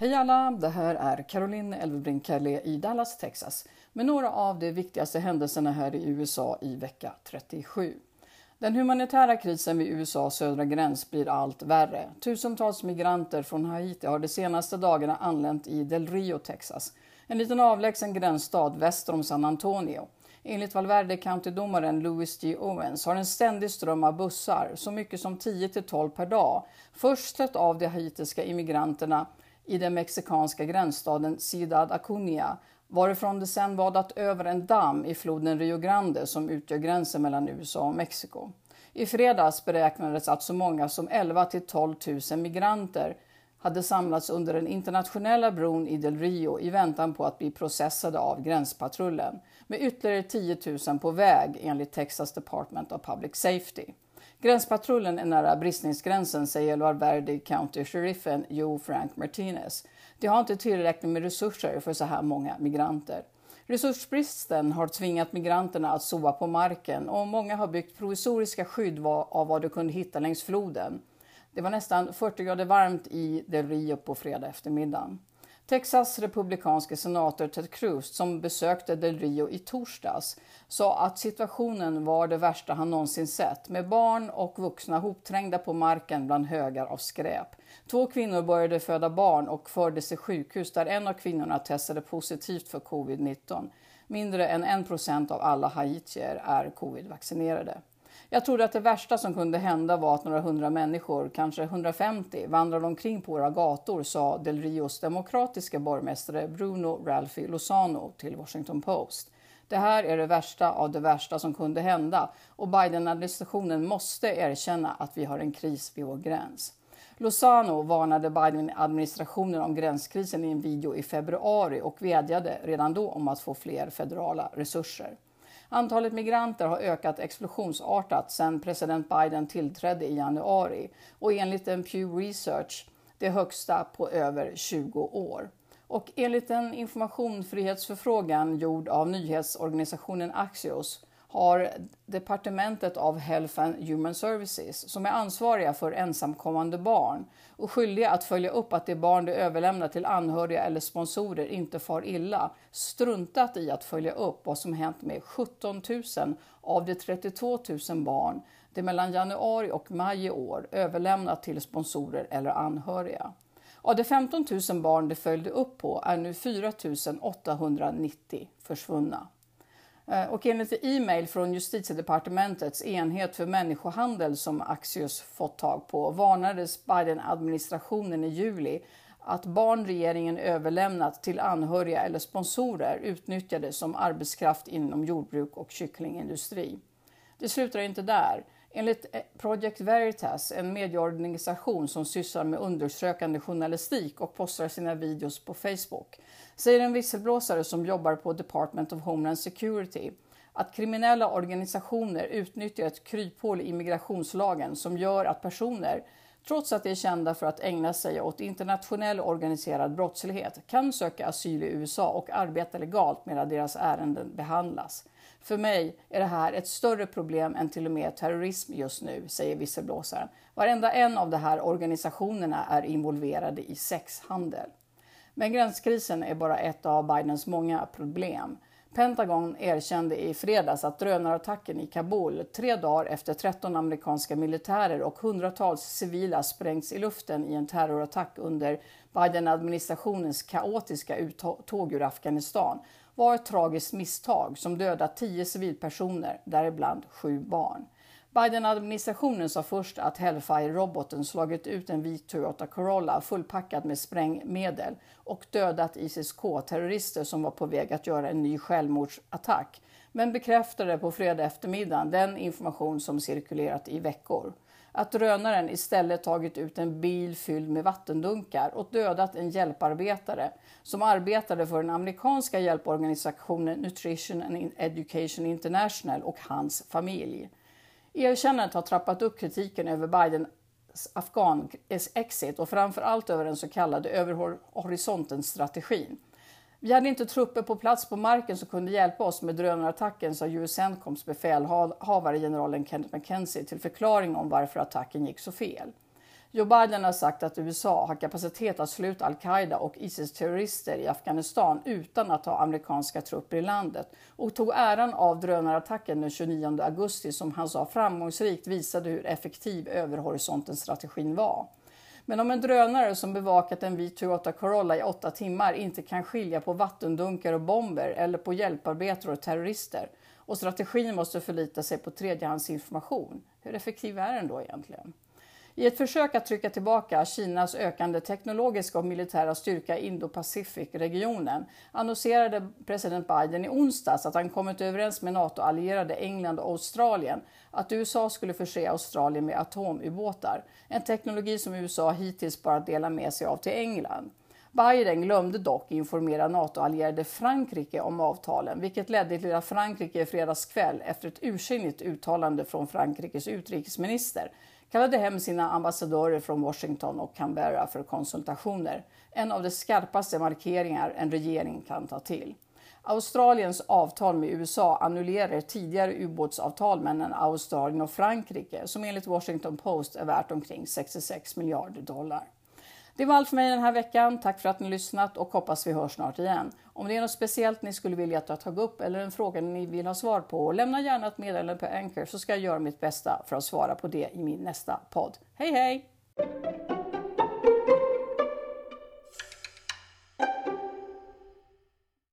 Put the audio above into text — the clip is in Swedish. Hej alla, det här är Caroline Elvbrin Kelly i Dallas, Texas med några av de viktigaste händelserna här i USA i vecka 37. Den humanitära krisen vid USAs södra gräns blir allt värre. Tusentals migranter från Haiti har de senaste dagarna anlänt i Del Rio, Texas. En liten avlägsen gränsstad väster om San Antonio. Enligt Valverde County-domaren Louis G. Owens har en ständig ström av bussar, så mycket som 10-12 per dag, först släppt av de haitiska immigranterna i den mexikanska gränsstaden Ciudad Acuña, varifrån de sedan vadat över en damm i floden Rio Grande som utgör gränsen mellan USA och Mexiko. I fredags beräknades att så många som 11-12 000 migranter hade samlats under den internationella bron i Del Rio i väntan på att bli processade av gränspatrullen, med ytterligare 10 000 på väg enligt Texas Department of Public Safety. Gränspatrullen är nära bristningsgränsen, säger Valverde County-sheriffen Joe Frank Martinez. De har inte tillräckligt med resurser för så här många migranter. Resursbristen har tvingat migranterna att sova på marken och många har byggt provisoriska skydd av vad de kunde hitta längs floden. Det var nästan 40 grader varmt i Del Rio på fredag eftermiddag. Texas republikanske senator Ted Cruz, som besökte Del Rio i torsdags, sa att situationen var det värsta han någonsin sett, med barn och vuxna hopträngda på marken bland högar av skräp. 2 kvinnor började föda barn och fördes till sjukhus där en av kvinnorna testade positivt för covid-19. Mindre än 1% av alla haitier är covid-vaccinerade. Jag trodde att det värsta som kunde hända var att några hundra människor, kanske 150, vandrade omkring på våra gator, sa Del Rios demokratiska borgmästare Bruno Ralph Lozano till Washington Post. Det här är det värsta av det värsta som kunde hända och Biden-administrationen måste erkänna att vi har en kris vid vår gräns. Lozano varnade Biden-administrationen om gränskrisen i en video i februari och vädjade redan då om att få fler federala resurser. Antalet migranter har ökat explosionsartat sedan president Biden tillträdde i januari och enligt en Pew Research det högsta på över 20 år. Och enligt en informationsfrihetsförfrågan gjord av nyhetsorganisationen Axios har Departementet av Health and Human Services, som är ansvariga för ensamkommande barn och skyldiga att följa upp att de barn de överlämnar till anhöriga eller sponsorer inte far illa, struntat i att följa upp vad som hänt med 17 000 av de 32 000 barn de mellan januari och maj i år överlämnat till sponsorer eller anhöriga. Av de 15 000 barn de följde upp på är nu 4 890 försvunna. Och enligt e-mail från Justitiedepartementets enhet för människohandel som Axios fått tag på varnades Biden-administrationen i juli att barn regeringen överlämnat till anhöriga eller sponsorer utnyttjades som arbetskraft inom jordbruk och kycklingindustri. Det slutar inte där. Enligt Project Veritas, en medieorganisation som sysslar med undersökande journalistik och postar sina videos på Facebook, säger en visselblåsare som jobbar på Department of Homeland Security att kriminella organisationer utnyttjar ett kryphål i immigrationslagen som gör att personer, trots att de är kända för att ägna sig åt internationell organiserad brottslighet, kan söka asyl i USA och arbeta legalt medan deras ärenden behandlas. För mig är det här ett större problem än till och med terrorism just nu, säger visselblåsaren. Varenda en av de här organisationerna är involverade i sexhandel. Men gränskrisen är bara ett av Bidens många problem. Pentagon erkände i fredags att drönarattacken i Kabul 3 dagar efter 13 amerikanska militärer och hundratals civila sprängs i luften i en terrorattack under Biden-administrationens kaotiska uttåg ur Afghanistan var ett tragiskt misstag som dödade 10 civilpersoner, däribland 7 barn. Biden-administrationen sa först att Hellfire-roboten slagit ut en vit Toyota Corolla fullpackad med sprängmedel och dödat ISIS-K-terrorister som var på väg att göra en ny självmordsattack, men bekräftade på fredag eftermiddag den information som cirkulerat i veckor. Att drönaren istället tagit ut en bil fylld med vattendunkar och dödat en hjälparbetare som arbetade för den amerikanska hjälporganisationen Nutrition and Education International och hans familj. Erkännandet har trappat upp kritiken över Bidens Afghan-exit och framförallt över den så kallade över-horisonten-strategin. Vi hade inte trupper på plats på marken som kunde hjälpa oss med drönarattacken, sa US-enkoms befälhavare generalen Kenneth McKenzie till förklaring om varför attacken gick så fel. Joe Biden har sagt att USA har kapacitet att sluta Al-Qaida och ISIS-terrorister i Afghanistan utan att ha amerikanska trupper i landet, och tog äran av drönarattacken den 29 augusti som han sa framgångsrikt visade hur effektiv överhorisontens-strategin var. Men om en drönare som bevakat en vit Toyota Corolla i 8 timmar inte kan skilja på vattendunkar och bomber eller på hjälparbetare och terrorister, och strategin måste förlita sig på tredjehandsinformation, hur effektiv är den då egentligen? I ett försök att trycka tillbaka Kinas ökande teknologiska och militära styrka i Indo-Pacific-regionen annonserade president Biden i onsdags att han kommit överens med NATO-allierade England och Australien att USA skulle förse Australien med atomubåtar, en teknologi som USA hittills bara delar med sig av till England. Biden glömde dock informera NATO-allierade Frankrike om avtalen, vilket ledde till att Frankrike i fredagskväll efter ett ursinnigt uttalande från Frankrikes utrikesminister kallade hem sina ambassadörer från Washington och Canberra för konsultationer. En av de skarpaste markeringar en regering kan ta till. Australiens avtal med USA annullerar tidigare ubåtsavtal mellan Australien och Frankrike som enligt Washington Post är värt omkring $66 miljarder. Det var allt för mig den här veckan. Tack för att ni lyssnat och hoppas vi hörs snart igen. Om det är något speciellt ni skulle vilja att jag tar upp eller en fråga ni vill ha svar på, lämna gärna ett meddelande på Anchor så ska jag göra mitt bästa för att svara på det i min nästa podd. Hej hej!